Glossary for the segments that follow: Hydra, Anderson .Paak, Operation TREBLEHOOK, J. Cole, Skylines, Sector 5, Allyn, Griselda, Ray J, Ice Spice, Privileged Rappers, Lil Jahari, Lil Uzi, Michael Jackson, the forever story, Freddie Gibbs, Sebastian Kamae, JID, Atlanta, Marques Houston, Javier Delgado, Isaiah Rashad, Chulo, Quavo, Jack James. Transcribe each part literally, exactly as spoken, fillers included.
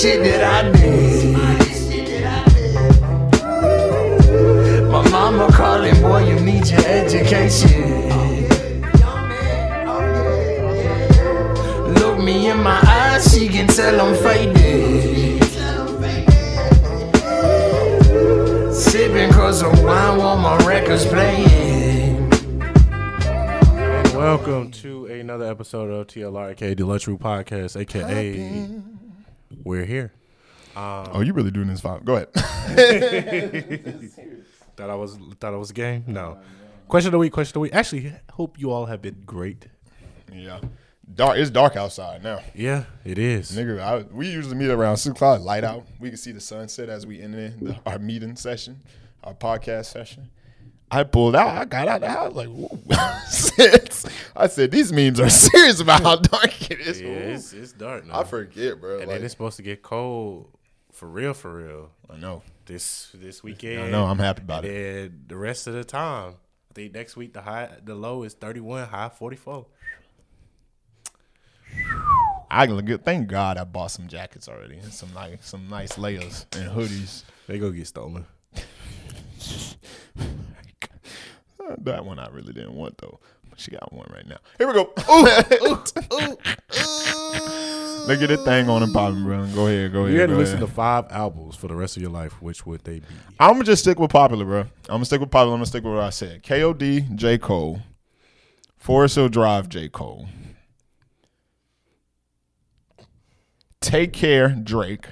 shit that I did. My mama calling, boy, you need your education. Look me in my eyes, she can tell I'm faded. Sipping cause of wine while my record's playing. Welcome to another episode of T L R, aka The Luxury Podcast, aka We're Here. Um, oh, you really doing this fine. Go ahead. Thought I was thought I was game? No. Question of the week, question of the week. Actually, hope you all have been great. Yeah. Dark. It's dark outside now. Yeah, it is. Nigga, I, we usually meet around six o'clock, light out. We can see the sunset as we end in the, our meeting session, our podcast session. I pulled out. I got out the house like, whoa. I said, these memes are serious about how dark it is. Yeah, it's, it's dark now. I forget, bro. And like, then it's supposed to get cold for real, for real. I know. This this weekend. I know. I'm happy about and it. And the rest of the time. I think next week the high, the low is thirty-one, high forty-four. I good. Thank God I bought some jackets already and some nice, some nice layers and hoodies. They go get stolen. That one I really didn't want though. She got one right now. Here we go. Ooh, ooh, ooh, ooh. Look at that thing on and popping, bro. Go ahead, go ahead. You had to listen ahead. to five albums for the rest of your life. Which would they be? I'm gonna just stick with popular, bro. I'm gonna stick with popular. I'm gonna stick with what I said. K O D, J. Cole, Forest Hill Drive, J. Cole. Take Care, Drake.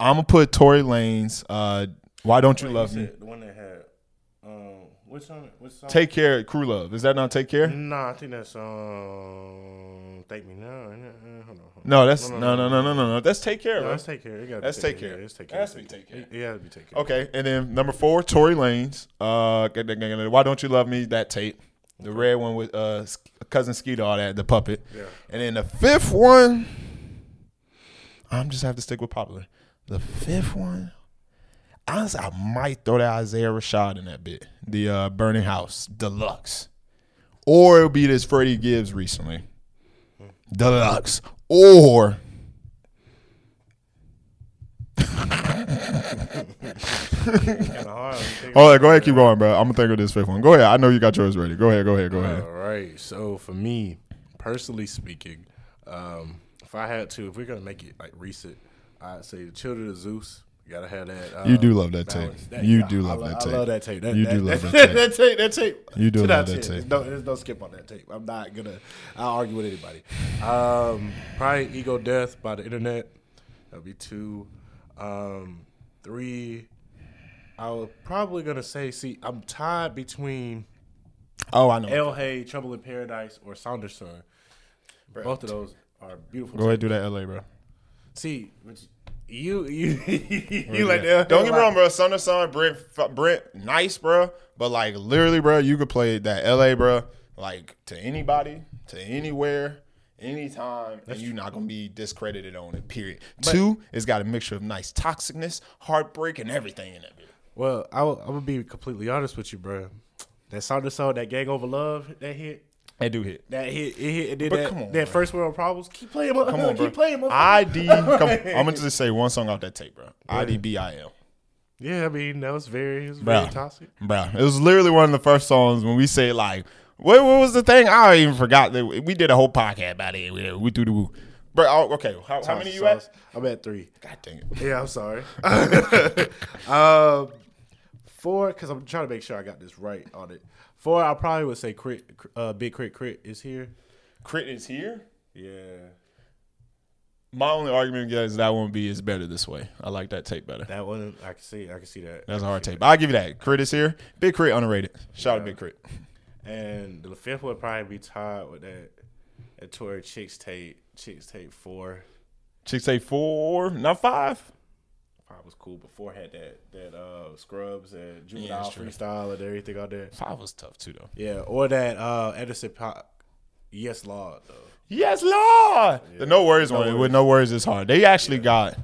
I'm gonna put Tory Lanez. Uh, Why Don't You Wait, Love you Me? The one that had um, which song? Which song? Take Care, Crew Love. Is that not Take Care? Nah, I think that's um, Thank Me Now. Hold on, hold on. No, that's no, no, no, no, no, no. no, no. That's Take Care. No, that's Take Care. It that's take care. care. Yeah, it's Take Care. It has to be Take Care. Yeah, it'd be Take Care. Okay, and then number four, Tory Lanez. Uh, Why Don't You Love Me? That tape, the red one with uh, Cousin Skeeter, all that, the puppet. Yeah. And then the fifth one. I'm just have to stick with popular. The fifth one, honestly, I might throw that Isaiah Rashad in that bit. The uh, Burning House Deluxe, or it'll be this Freddie Gibbs recently Deluxe, or oh, right, go ahead, keep going, bro. I'm gonna think of this fifth one. Go ahead. I know you got yours ready. Go ahead. Go ahead. Go ahead. All right. So for me, personally speaking, um. If I had to, if we're gonna make it like recent, I'd say the Children of Zeus. You gotta have that. Um, you do love that tape. That, you do I, love I, that I tape. I love that tape. That, you that, do that, love that tape. that tape. That tape. You do love that tape. No, there's no skip on that tape. I'm not gonna. I'll argue with anybody. Um, probably Ego Death by The Internet. That'd be two, um, three. I was probably gonna say. See, I'm tied between. Oh, I know. El Hay, Trouble in Paradise, or Saunderson. Both of those. Are beautiful. Go ahead, do that, L A, bro. See, you you you like that. Don't get me wrong, bro. Son of Son, Brent, Brent, nice, bro. But like literally, bro, you could play that L A, bro, like to anybody, to anywhere, anytime, and you're not gonna be discredited on it. Period. But two, it's got a mixture of nice toxicness, heartbreak, and everything in it. Well, I w- I'm gonna be completely honest with you, bro. That Son of Son, that Gang Over Love, that hit. That do hit. That hit. It hit. It did but that. Come on, that bro. First world problems. Keep playing. Come on, bro. Keep playing. I D. Come on. I'm gonna just say one song off that tape, bro. Yeah. I D B I L. Yeah, I mean that was very, it was bro. very toxic, bro. It was literally one of the first songs when we say like, what, what was the thing? I even forgot that we did a whole podcast about it. We, we do the woo. Bro, oh, okay. How, how many you at? I'm at three. God dang it. Yeah, I'm sorry. um, four, because I'm trying to make sure I got this right on it. Four, I probably would say crit, uh, Big Crit, Crit is here. Crit is here? Yeah. My only argument is that one be is better this way. I like that tape better. That one, I can see I can see that. That's a hard tape. That. I'll give you that. Crit is here. Big Crit, underrated. Shout yeah. out to Big Crit. And the fifth would probably be tied with that, that Tory Chicks tape, Chicks tape four. Chicks tape four, not five. Five was cool. Before had that that uh, Scrubs and Juvenile yeah, Freestyle and everything out there. Five was tough too though. Yeah, or that uh, Anderson .Paak, Yes Lord though. Yes Lord. Yeah. The No Worries no one worries. With No Worries is hard. They actually yeah. got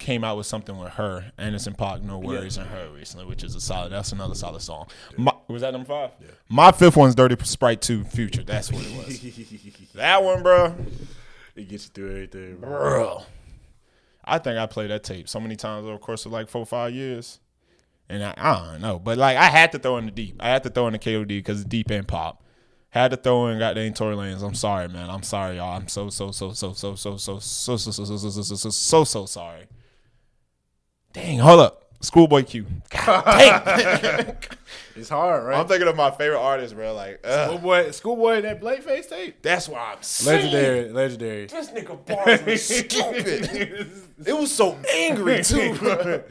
came out with something with her Anderson .Paak, No Worries yeah. and her recently, which is a solid. That's another solid song. Yeah. My, was that number five? Yeah. My fifth one's Dirty Sprite two Future. That's what it was. That one, bro. It gets you through everything, bro. bro. I think I played that tape so many times over the course of like four or five years. And I, I don't know. But, like, I had to throw in the deep. I had to throw in the K O D because it's deep and pop. Had to throw in goddamn Tory Lanez. I'm sorry, man. I'm sorry, y'all. I'm so, so, so, so, so, so, so, so, so, so, so, so, so, so, so sorry. Dang, hold up. Schoolboy Q. God dang. It's hard, right? I'm thinking of my favorite artist, bro. Like, uh, Schoolboy, Schoolboy, that Blackface tape. That's why I'm saying. Legendary, legendary. This nigga bars was stupid. It was so angry, too, bro.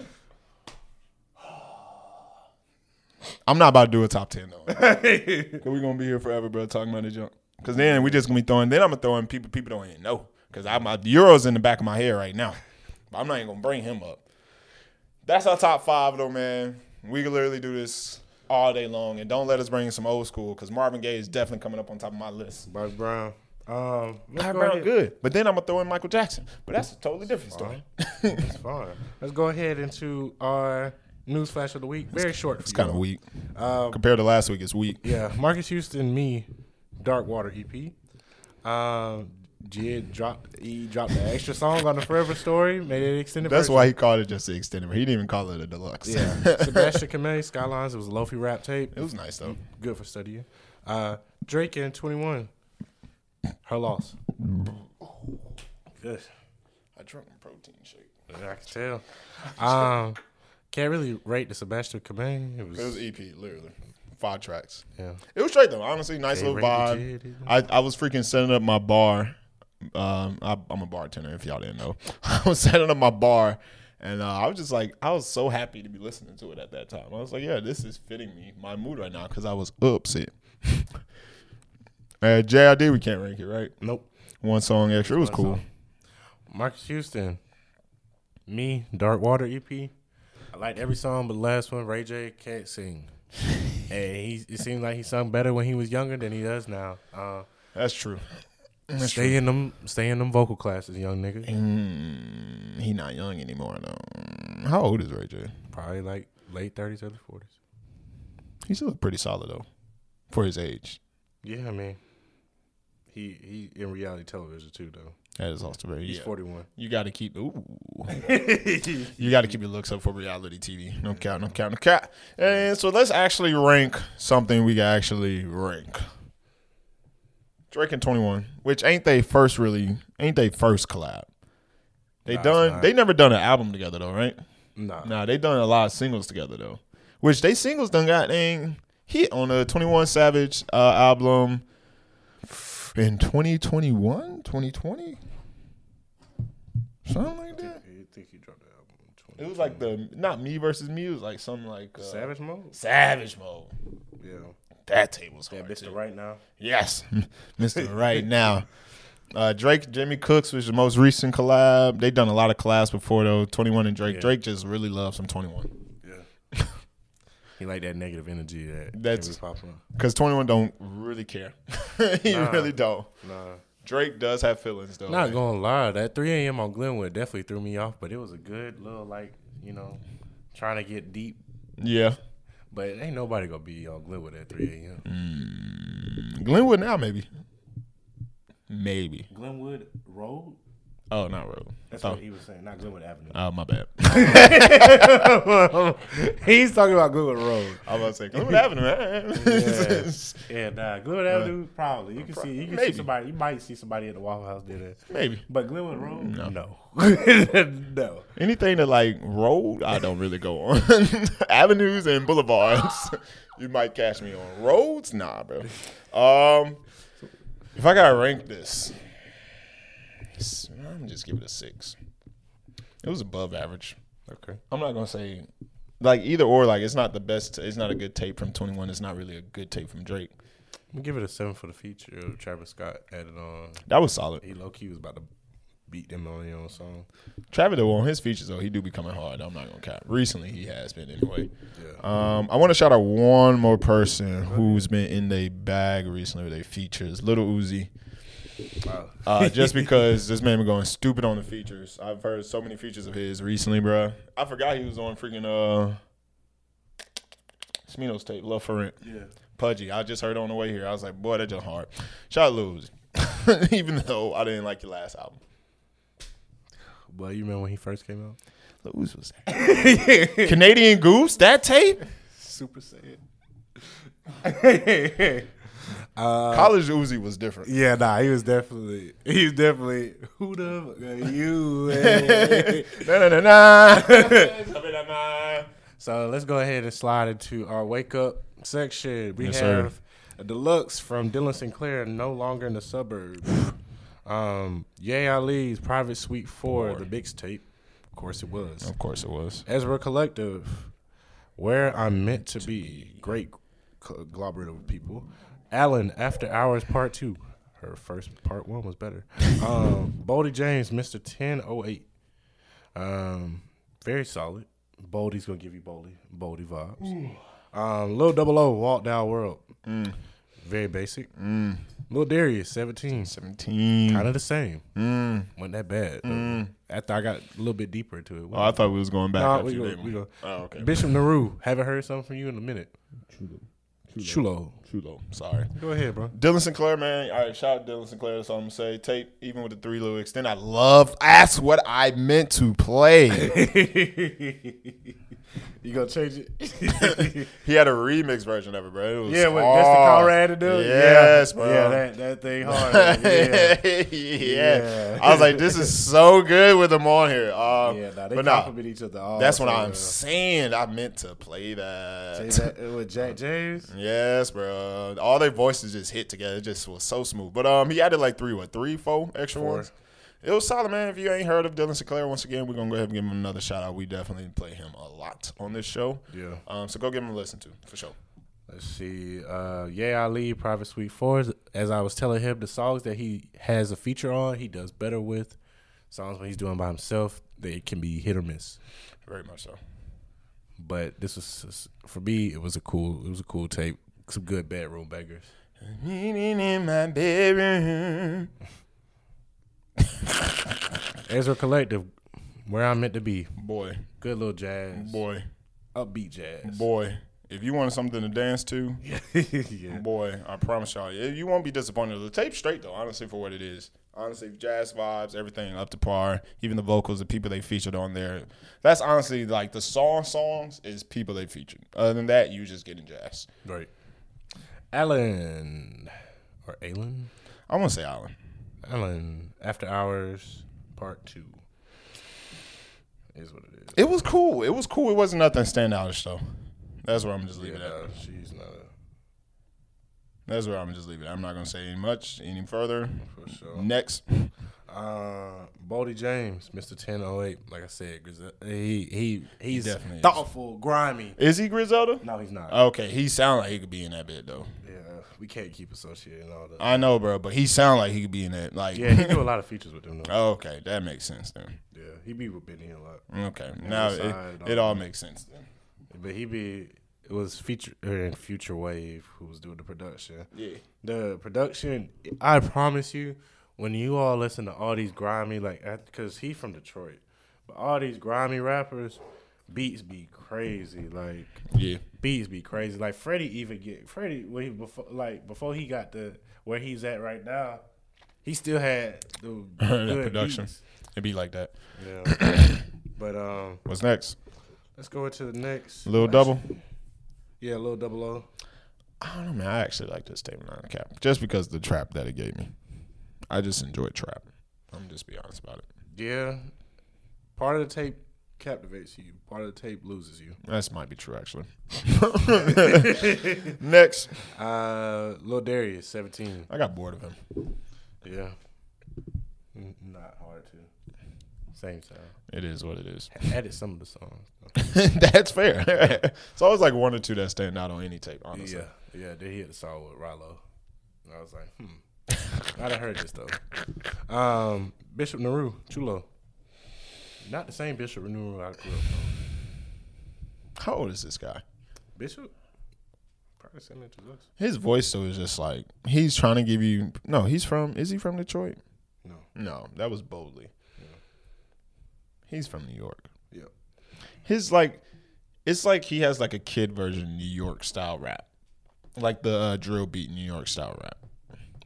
I'm not about to do a top ten, though. Because we're going to be here forever, bro, talking about this junk. Because then we just going to be throwing. Then I'm going to throw in people people don't even know. Because my Euro's in the back of my head right now. But I'm not even going to bring him up. That's our top five, though, man. We can literally do this all day long. And don't let us bring in some old school. Because Marvin Gaye is definitely coming up on top of my list. Bobby Brown. Um, Bobby Brown, ahead. Good. But then I'm going to throw in Michael Jackson. But that's a totally different story. That's fine. Let's go ahead into our... News flash of the week. Very it's, short. For it's kind of weak. Um, Compared to last week, it's weak. Yeah. Marques Houston, me, Dark Water E P. Um, J I D dropped, he dropped the extra song on the Forever Story, made it extended That's version. Why he called it just the extended version. He didn't even call it a deluxe. Yeah. Sebastian Kamae, Skylines. It was a lofi rap tape. It was nice, though. Good for studying. Uh, Drake and twenty-one. Her loss. Good. I drank a protein shake. I can tell. Um... Can't really rate the Sebastian Kamae. It was, it was E P, literally. Five tracks. Yeah. It was straight, though. Honestly, nice they little vibe. I, I was freaking setting up my bar. Um, I, I'm a bartender, if y'all didn't know. I was setting up my bar, and uh, I was just like, I was so happy to be listening to it at that time. I was like, yeah, this is fitting me, my mood right now, because I was upset. uh, J I D, we can't rank it, right? Nope. One song extra. It was One cool. Song. Marques Houston, me, Dark Water E P. I liked every song, but the last one, Ray J can't sing. And he, it seemed like he sung better when he was younger than he does now. Uh, That's true. That's stay true. in them, stay in them vocal classes, young nigga. Mm, he not young anymore though. How old is Ray J? Probably like late thirties, early forties. He still look pretty solid though, for his age. Yeah, I mean, he he in reality television too though. That is also very. He's yeah. forty-one. You got to keep. Ooh. You got to keep your looks up for reality T V. No cap, no cap, no cap. And so let's actually rank something we can actually rank. Drake and twenty-one, which ain't they first really, ain't they first collab. They nah, done. They never done an album together though, right? Nah. Nah, they done a lot of singles together though, which they singles done got dang hit on a twenty-one Savage uh, album. In twenty twenty-one? twenty twenty? Something like that. I think he dropped the album in twenty twenty. It was like the, not Me Versus Me, it was like something like. Uh, Savage Mode? Savage Mode. Yeah. That table's hard. Yeah, Mister Too. Right Now. Yes. Mister Right Now. Uh, Drake, Jimmy Cooks was the most recent collab. They done a lot of collabs before though. twenty-one and Drake. Yeah. Drake just really loves some twenty-one. Yeah. He like that negative energy that that's popping. Because twenty-one don't really care. He nah, really don't. Nah. Drake does have feelings though. Not man. Gonna lie, that three a.m. on Glenwood definitely threw me off, but it was a good little like, you know, trying to get deep. Yeah. But ain't nobody gonna be on Glenwood at three a.m. Mm, Glenwood now maybe. Maybe. Glenwood Road? Oh, not Road. That's oh. what he was saying. Not Glenwood Avenue. Oh, my bad. He's talking about Glenwood Road. I was about to say Glenwood Avenue, man. Yeah, yeah nah, Glenwood uh, Avenue probably. You can probably, see, you can maybe. see somebody. You might see somebody at the Waffle House do that. Maybe, but Glenwood Road, no, no. No. Anything that like road, I don't really go on. Avenues and boulevards, you might catch me on roads. Nah, bro. Um, if I gotta rank this. I'm just give it a six. It was above average. Okay. I'm not gonna say like either or. Like it's not the best. It's not a good tape from twenty-one. It's not really a good tape from Drake. I'm gonna give it a seven for the feature. Travis Scott added on. That was solid. He low key was about to beat them on his own song. Travis though on his features though he do be coming hard. I'm not gonna cap. Recently he has been anyway. Yeah. Um, I want to shout out one more person who's been in their bag recently with their features. Lil Uzi. Wow. uh, just because this man been going stupid on the features. I've heard so many features of his recently, bro. I forgot he was on freaking uh, Smino's tape, Love for Rent. Yeah. Pudgy. I just heard on the way here. I was like, boy, that just hard. Shout out Lil Uzi. Even though I didn't like your last album. But you remember when he first came out? Lose was Canadian Goose, that tape? Super Saiyan. Uh, College Uzi was different. Yeah, nah, he was definitely, he was definitely, who the fuck are you? Hey. na, na, na, na. So let's go ahead and slide into our wake up section. We yes, have sir. a deluxe from Dylan Sinclair, No Longer in the Suburbs. um, Ye Ali's Private Suite four, Boy. the mixtape. Of course it was. Of course it was. Ezra Collective, Where I'm Meant to Be. Great collaborative people. Allen, After Hours Part two. Her first Part one was better. Um, Boldy James, Mister ten oh eight. Um, very solid. Boldy's going to give you Boldy. Boldy vibes. Um, Lil Double O, Walk Down World. Mm. Very basic. Mm. Lil Darius, seventeen. seventeen. Kind of the same. Mm. Wasn't that bad. Mm. After I got a little bit deeper into it. Oh, I thought we was going back. Nah, we go, we go. Oh, okay. Bishop Nehru, haven't heard something from you in a minute. True. Chulo. Chulo. Sorry. Go ahead, bro. Dylan Sinclair, man. All right, shout out Dylan Sinclair. That's all I'm going to say. Tape, even with the three little extend, I love. That's what I meant to play. You going to change it? He had a remix version of it, bro. It was yeah, with Conrad to do it? Yes, yeah. bro. Yeah, that, that thing hard. Yeah. yeah. yeah. I was like, this is so good with them on here. Um, yeah, nah, they compliment nah, each other all That's what I'm saying. I meant to play that. Say that with Jack James? Yeah. Yes, bro. All their voices just hit together. It just was so smooth. But um, he added like three, what, three, four extra four. ones? It was solid, man. If you ain't heard of Dylan Sinclair, once again, we're going to go ahead and give him another shout-out. We definitely play him a lot on this show. Yeah. Um, so go give him a listen to, for sure. Let's see. Uh, Ye Ali, Private Suite four. As I was telling him, the songs that he has a feature on, he does better with. Songs when he's doing by himself, they can be hit or miss. Very much so. But this was, for me, it was a cool, it was a cool tape. Some good bedroom beggars. In my bedroom. Ezra Collective, Where I'm Meant to Be. Boy. Good little jazz. Boy. Upbeat jazz. Boy. If you wanted something to dance to, yeah. boy, I promise y'all, you won't be disappointed. The tape's straight, though, honestly, for what it is. Honestly, jazz vibes, everything up to par. Even the vocals, the people they featured on there. That's honestly, like, the song songs is people they featured. Other than that, you just getting jazz. Right. Allen, or Allen? I want to say Allen. Allen, After Hours, Part two. Is what it is. It was cool. It was cool. It wasn't nothing standoutish, though. That's where I'm just leaving yeah, it at. She's not a... That's where I'm just leaving it. I'm not going to say any much, any further. For sure. Next. Uh, Boldy James, Mister ten oh eight. Like I said, Griselda. He, he, he's he definitely thoughtful, is. grimy. Is he Griselda? No, he's not. Okay, he sound like he could be in that bit, though. Yeah, we can't keep associating all that. I know, bro, but he sound like he could be in that. Like, yeah, he do a lot of features with them, though. Oh, okay, that makes sense, then. Yeah, he be with Benny a lot. Okay, and now it, all it all makes sense, then. But he be it was featured in Future Wave, who was doing the production. Yeah, the production. I promise you, when you all listen to all these grimy, like, because he from Detroit, but all these grimy rappers, beats be crazy. Like, yeah, beats be crazy. Like Freddie even get Freddie when he before like before he got to where he's at right now, he still had the good production. Beats. It'd be like that. Yeah, but um, what's next? Let's go into the next. Lil Double. Yeah, Lil Double O. I don't know, man. I actually like this tape nine cap. Just because of the trap that it gave me. I just enjoy trap. I'm just be honest about it. Yeah. Part of the tape captivates you. Part of the tape loses you. That might be true, actually. Next. Uh, Lil Darius, seventeen. I got bored of him. Yeah. Not hard to. Same sound. It is what it is. I added some of the songs. That's fair. It's always like one or two that stand out on any tape, honestly. Yeah, yeah. They hit the song with Rilo. And I was like, hmm. I'd have heard this, though. Um, Bishop Nehru, Chulo. Not the same Bishop Nehru I grew up on. How old is this guy? Bishop? Probably similar to us. His voice, though, is just like, he's trying to give you, no, he's from, is he from Detroit? No. No, that was Boldly. He's from New York. Yeah. His, like, it's like he has, like, a kid version of New York-style rap. Like the uh, drill beat New York-style rap.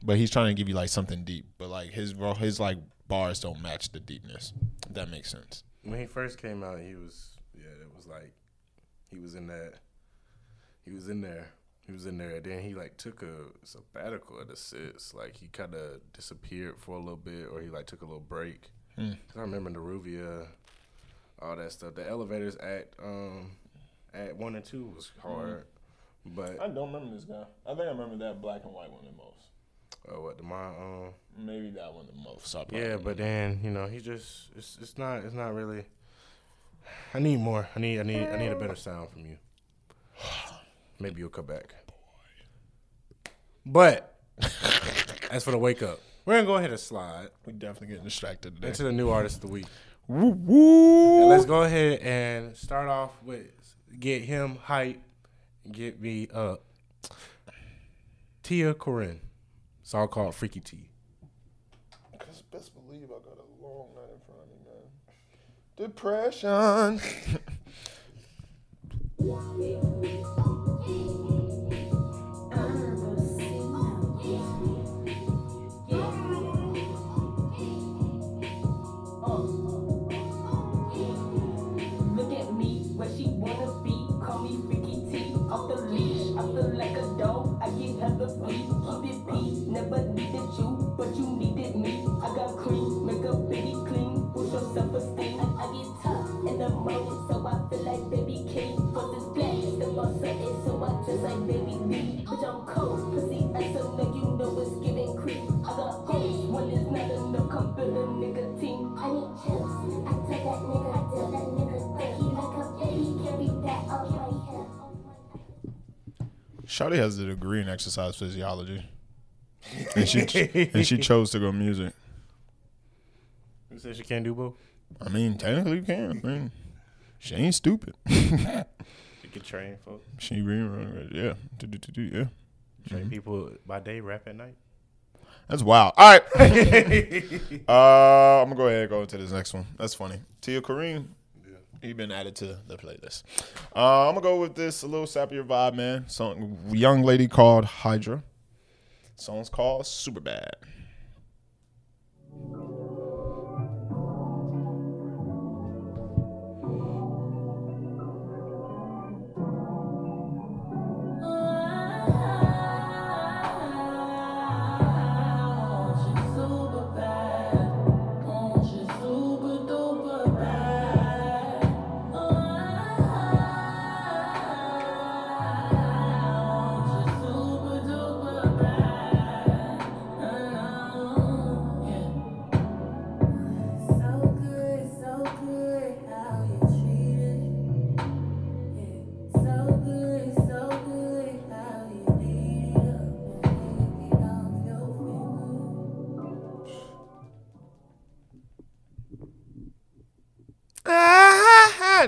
But he's trying to give you, like, something deep. But, like, his, his like, bars don't match the deepness. If that makes sense. When he first came out, he was yeah, it was like he was in that he was in there. He was in there. Then he like took a sabbatical at the sits. Like he kinda disappeared for a little bit, or he like took a little break. Mm. Cause I remember Neruvia, all that stuff. The elevators at um at one and two was hard. Mm. But I don't remember this guy. I think I remember that black and white one the most. Oh, uh, what the my um maybe that one the most. So yeah, but then you know he just it's it's not it's not really. I need more. I need I need I need a better sound from you. Maybe you'll come back. But as for the wake up, we're gonna go ahead and slide. We're definitely getting distracted today. Into the new artist of the week. Woo woo. And let's go ahead and start off with get him hype, get me up. Tia Corine. It's all called Freaky T. Cause best believe I got a long night in front of me, man. Depression. Look at me, where she wanna be. Call me Freaky T, off the leash. I feel like a dog, I get hella free. Keep it peace, never needed you, but you needed me. I got cream, make a baby clean, push your self-esteem. I, I get tough in the moment, so I feel like baby king. For this black, the muscle is so I just like baby me. Bitch, I'm cold, pussy, I so like you know it's giving creep. I got hoes, when it's not enough, come feel a nigga team. I need chips, I tell that nigga, I tell that nigga, like he like a baby, carry that up right here. Shawty has a degree in exercise physiology, and she and she chose to go music. You said she can't do both? I mean, technically you can. I mean, she ain't stupid. She can train folks. She run, yeah, yeah. Train people by day, rap at night. That's wild. All right, uh, I'm gonna go ahead and go into this next one. That's funny. Tia Corine. He been added to the playlist. Uh, I'm going to go with this a little sappier vibe, man. Song, young lady called Hydra. Song's called Superbad.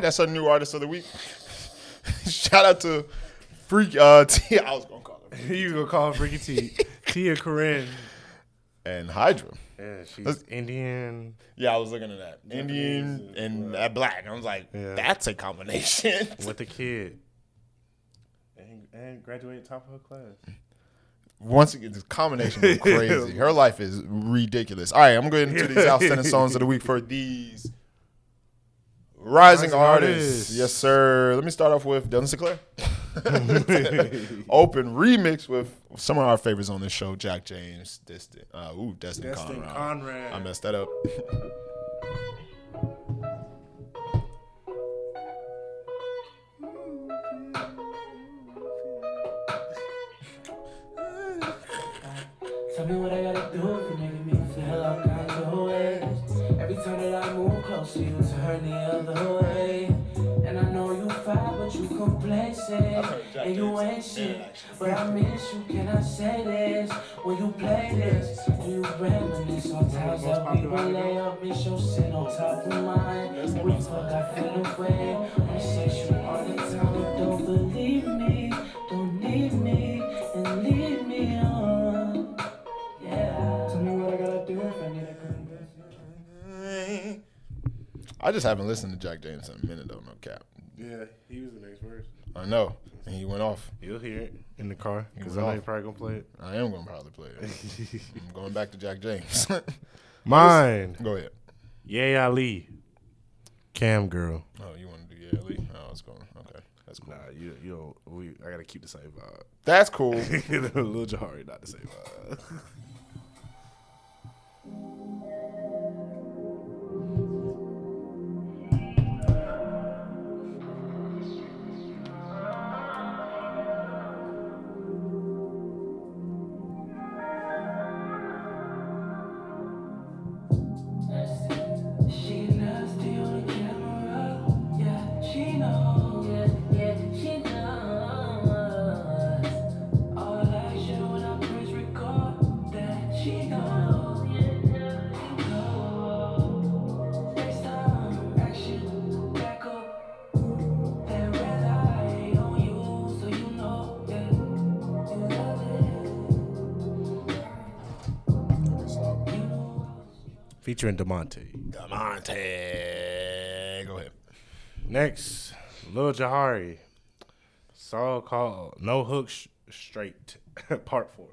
That's our new artist of the week. Shout out to Freak uh, T. I was gonna call her. You gonna call her Freaky T. Tia Corine and Hydra. Yeah, she's that's, Indian. Yeah, I was looking at that Indian yeah, and uh, black. I was like, yeah. That's a combination with a kid and, and graduated top of her class. Once again, this combination is crazy. Her life is ridiculous. All right, I'm going into these outstanding songs of the week for these. Rising, Rising artists. artists. Yes, sir. Let me start off with Dylan Sinclair. Open remix with some of our favorites on this show, Jack James, Destin, uh, ooh, Destin, Destin Conrad. Conrad. I messed that up. Tell me what I gotta do for making me feel like I'm the way. Every time that I move closer, you turn the other way. And I know you fight, but you complacent. And you ain't shit. But I miss you, can I say this? When you play this, do you reminisce on times that we were lay up? Miss your sin on top of mine. We fuck, I feel away. I'm sexual all the time. Don't believe me, don't need me, and leave me on. Yeah. Tell me what I gotta do if I need a conversation. I just haven't listened to Jack James in a minute, though, no cap. Yeah, he was the next verse. I know, and he went off. You'll hear it in the car, because I know you're probably going to play it. I am going to probably play it. I'm going back to Jack James. Mine. Go ahead. Ye Ali. Cam girl. Oh, you want to do Ye Ali? Oh, it's going. Okay. That's cool. Nah, you, you know, we, I got to keep the same vibe. That's cool. Lil Jahari, not the same vibe. Featuring Damonte. Damonte. Go ahead. Next, Lil Jahari. Song called No Hooks Straight, Part four.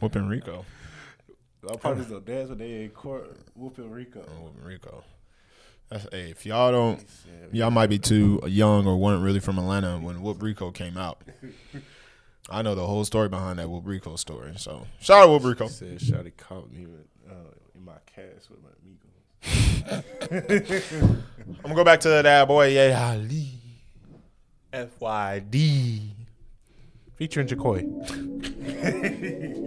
Whoopin' Rico. Our partners don't dance when they in court. Whoopin' Rico. Oh, Whoopin' Rico. That's hey, if y'all don't, y'all might be too young or weren't really from Atlanta when Whoop Rico came out. I know the whole story behind that Whoop Rico story. So shout out Whoop Rico. She said Shawty caught me with, uh, in my cast with my amigos. I'm gonna go back to that boy Ye Ali. F Y D. Featuring Jacoy.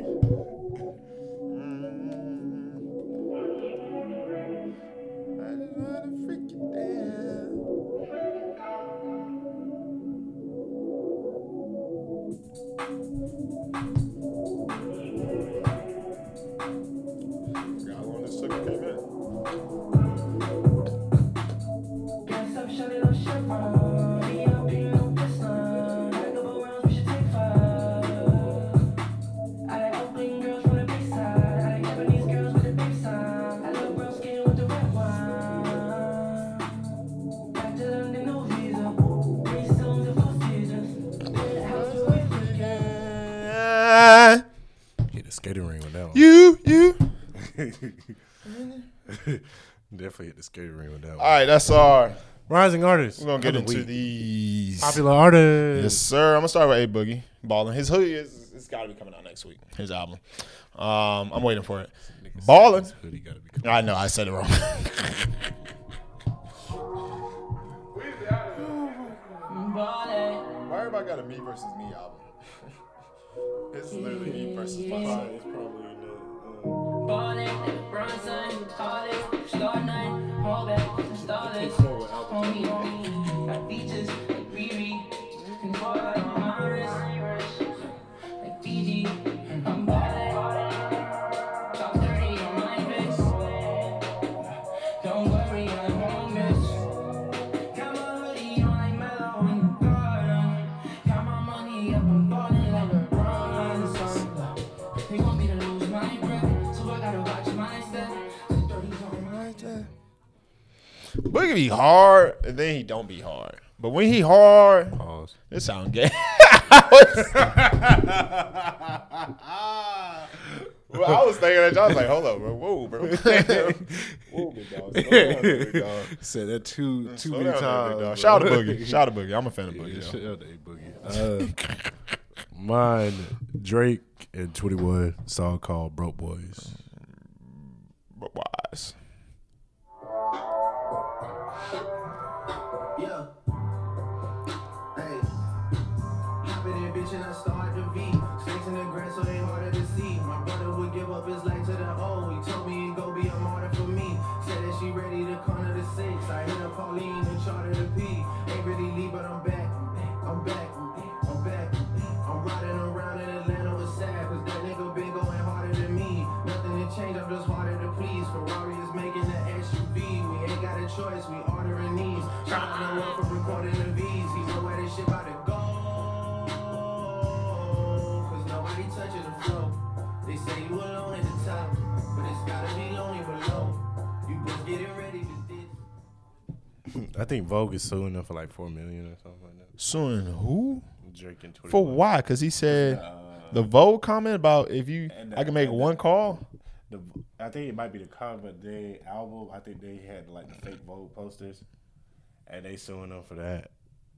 Definitely hit the skating ring with that one. All right, that's our rising artists. We're going to get into week. These popular artists. Yes, sir. I'm going to start with A Boogie, Ballin. His hoodie is, it's got to be coming out next week, his album. Um, I'm waiting for it. Ballin. I know, I said it wrong. Ballin. Why everybody got a me versus me album? It's literally me versus my body. It's probably Ballin', Bronson, College, Star Nine, Hallback, Starless, Homie, Homie, like beaches, like Riri, and fall like Morris, like Fiji, I'm ballin', top thirty on my bitch, don't worry, I'm homeless, got my hoodie on like Mellow in the garden, got my money up, I'm ballin' like a bronze, they want me to lose my breath. Boogie be hard, and then he don't be hard. But when he hard, pause. It sound gay. I was thinking that y'all was like, hold up, bro. Whoa, bro. Whoa, big dog. Said that too too slow many times. Shout out to Boogie. Shout out to Boogie. I'm a fan of Boogie. Shout out to Boogie. Uh, mine, Drake and twenty-one, song called Broke Boys. Broke Boys. Yeah. Hey. spit that bitch and I start to V. Snakes in the grass so they harder to see. My brother would give up his life to the O. He told me he'd go be a martyr for me. Said that she ready to corner the six. I hit up Pauline and charter the P. Ain't really leave, but I'm back. I'm back. I'm back. I'm riding around in Atlanta with sad. Cause that nigga been going harder than me. Nothing to change, I'm just harder to please. Ferrari is making the S U V. We ain't got a choice, we ordering these. Shout out to one for recording the V's. He know where this shit about to go. Cause nobody touches the flow. They say you alone at the top, but it's gotta be lonely below. You just getting ready to ditch. I think Vogue is suing them for like four million or something like that. Suing who? For why? Because he said uh, the Vogue comment about if you, the, I can make one the, call. The, I think it might be the cover of their album. I think they had like the fake Vogue posters, and they suing them for that.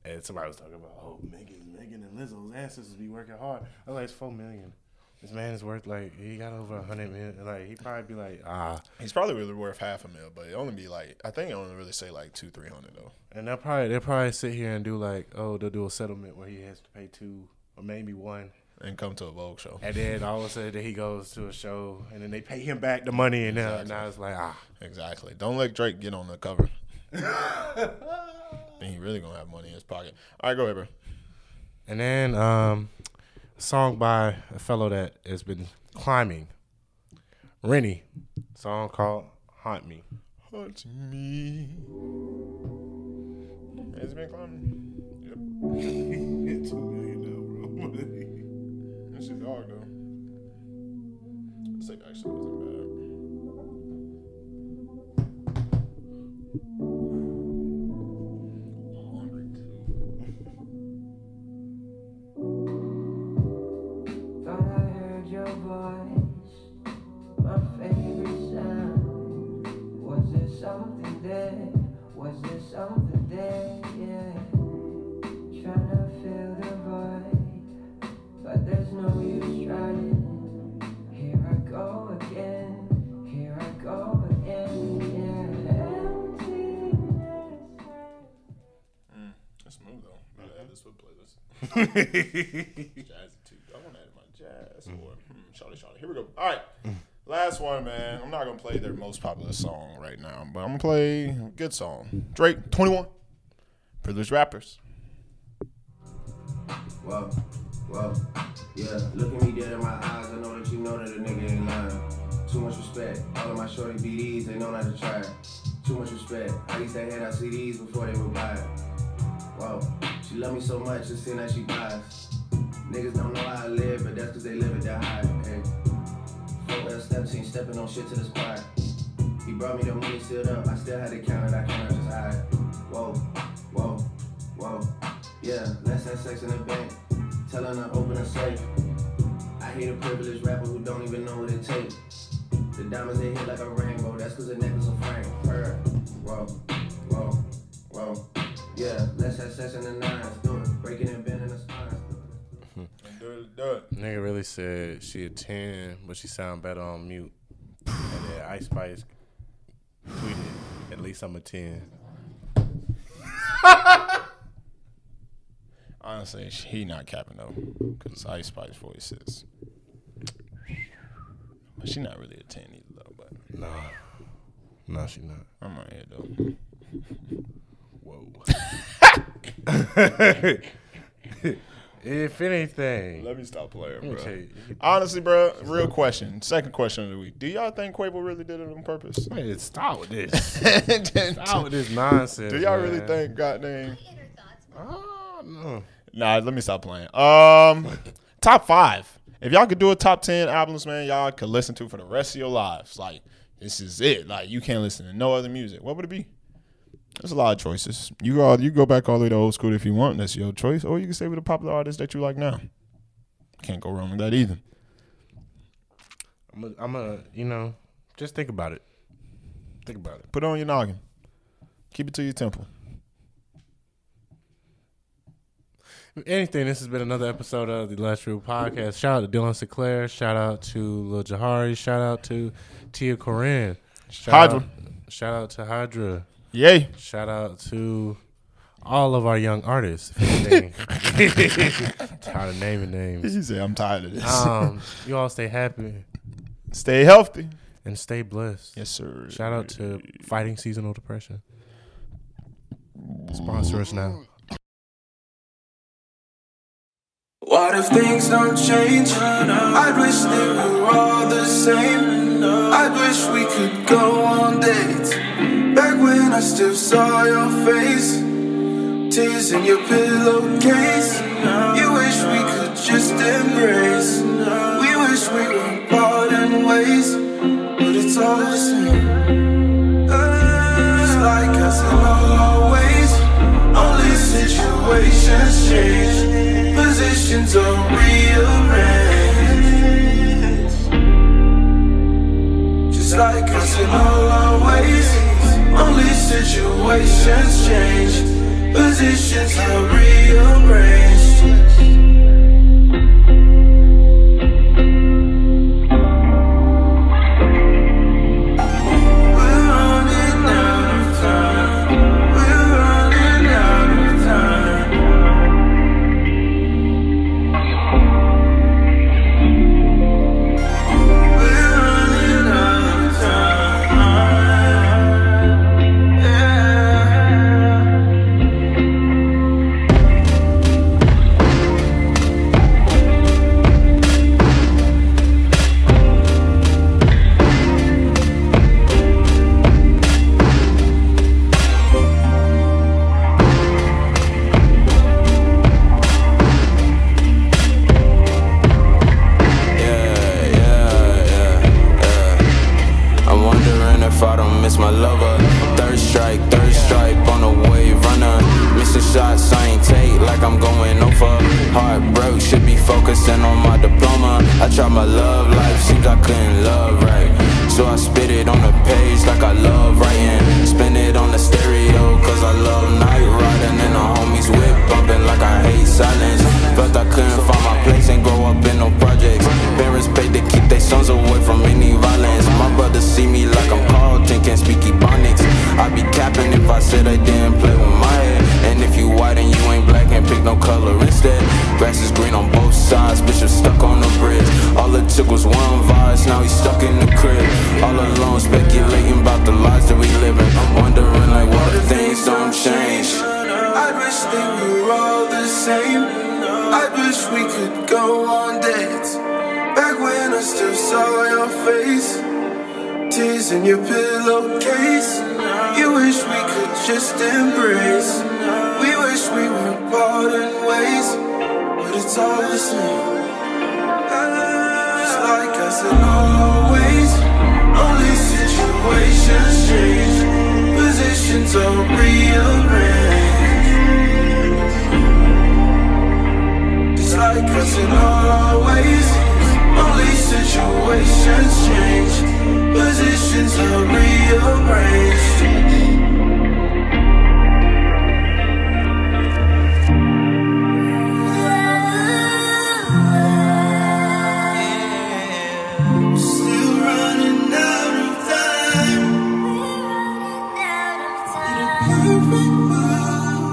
And somebody was talking about, oh, Megan, Megan and Lizzo's asses will be working hard. I was like, it's four million. This man is worth like he got over a hundred million. Like he probably be like, ah, he's probably really worth half a mil, but it only be like I think it only really say like two, three hundred though. And they'll probably they'll probably sit here and do like, oh, they'll do a settlement where he has to pay two or maybe one, and come to a Vogue show. And then all of a sudden he goes to a show, and then they pay him back the money, and now exactly. now it's like ah, exactly. Don't let Drake get on the cover. Then he really gonna have money in his pocket. All right, go ahead, bro. And then um. song by a fellow that has been climbing, Rennie. Song called "Haunt Me." Haunt me. It's been climbing. Yep. Two million now, bro. That's your dog though. It's like actually wasn't bad. Jazz too. I want to add my jazz or hmm, Charlie Charlie. Here we go. All right, last one, man. I'm not gonna play their most popular song right now, but I'm gonna play a good song. Drake, twenty-one, Privileged Rappers. Well, well, yeah. Look at me dead in my eyes. I know that you know that a nigga ain't lying. Too much respect. All of my shorty B Ds, they know not to try. Too much respect. I used to hand out C Ds before they were buying. Wow, she love me so much, just seeing that she buys. Niggas don't know how I live, but that's cause they live it that high. Hey, four L step team stepping on shit to the squad. He brought me the money sealed up, I still had to count it, I cannot just hide. Whoa, whoa, whoa, yeah, let's have sex in the bank. Telling her open a safe. I hate a privileged rapper who don't even know what it takes. The diamonds they hit like a rainbow, that's cause the necklace a frame. Her, whoa, whoa, whoa. Yeah, let's have sex in the nines, do it. Breaking and bending the spines, do it. Do it, do it. Nigga really said she a ten, but she sound better on mute. And then Ice Spice tweeted, at least I'm a ten. Honestly, he not capping though, because Ice Spice voice is. But she not really a ten either though, but. Nah, nah she not. I'm right here though. Whoa. If anything, let me stop playing, bro. Okay. Honestly, bro, real question. Second question of the week. Do y'all think Quavo really did it on purpose? Man, stop with this. Stop with this nonsense. Do y'all man. really think goddamn? Oh, no. Nah, let me stop playing. Um, top five. If y'all could do a top ten albums, man, y'all could listen to for the rest of your lives. Like this is it. Like you can't listen to no other music. What would it be? There's a lot of choices. You all you go back all the way to old school if you want. That's your choice. Or you can stay with a popular artist that you like now. Can't go wrong with that either. I'm a, I'm a you know, just think about it. Think about it. Put it on your noggin. Keep it to your temple. If anything, this has been another episode of the Last Real Podcast. Shout out to Dylan Sinclair. Shout out to Lil Jahari. Shout out to Tia Corine. Shout Hydra. Out, shout out to Hydra. Yay. Shout out to all of our young artists. Tired of naming names. He said, I'm tired of this. Um, you all stay happy. Stay healthy. And stay blessed. Yes, sir. Shout out to Fighting Seasonal Depression. Sponsor us now. What if things don't change? I wish they were all the same. I wish we could go on dates. Back when I still saw your face, tears in your pillowcase. You wish we could just embrace. We wish we were parting ways, but it's all the same. It's like us in all our ways. Only situations change. Positions are rearranged. Just like us in all our ways. Only situations change. Positions are rearranged.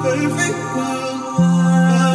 Perfect world, perfect world.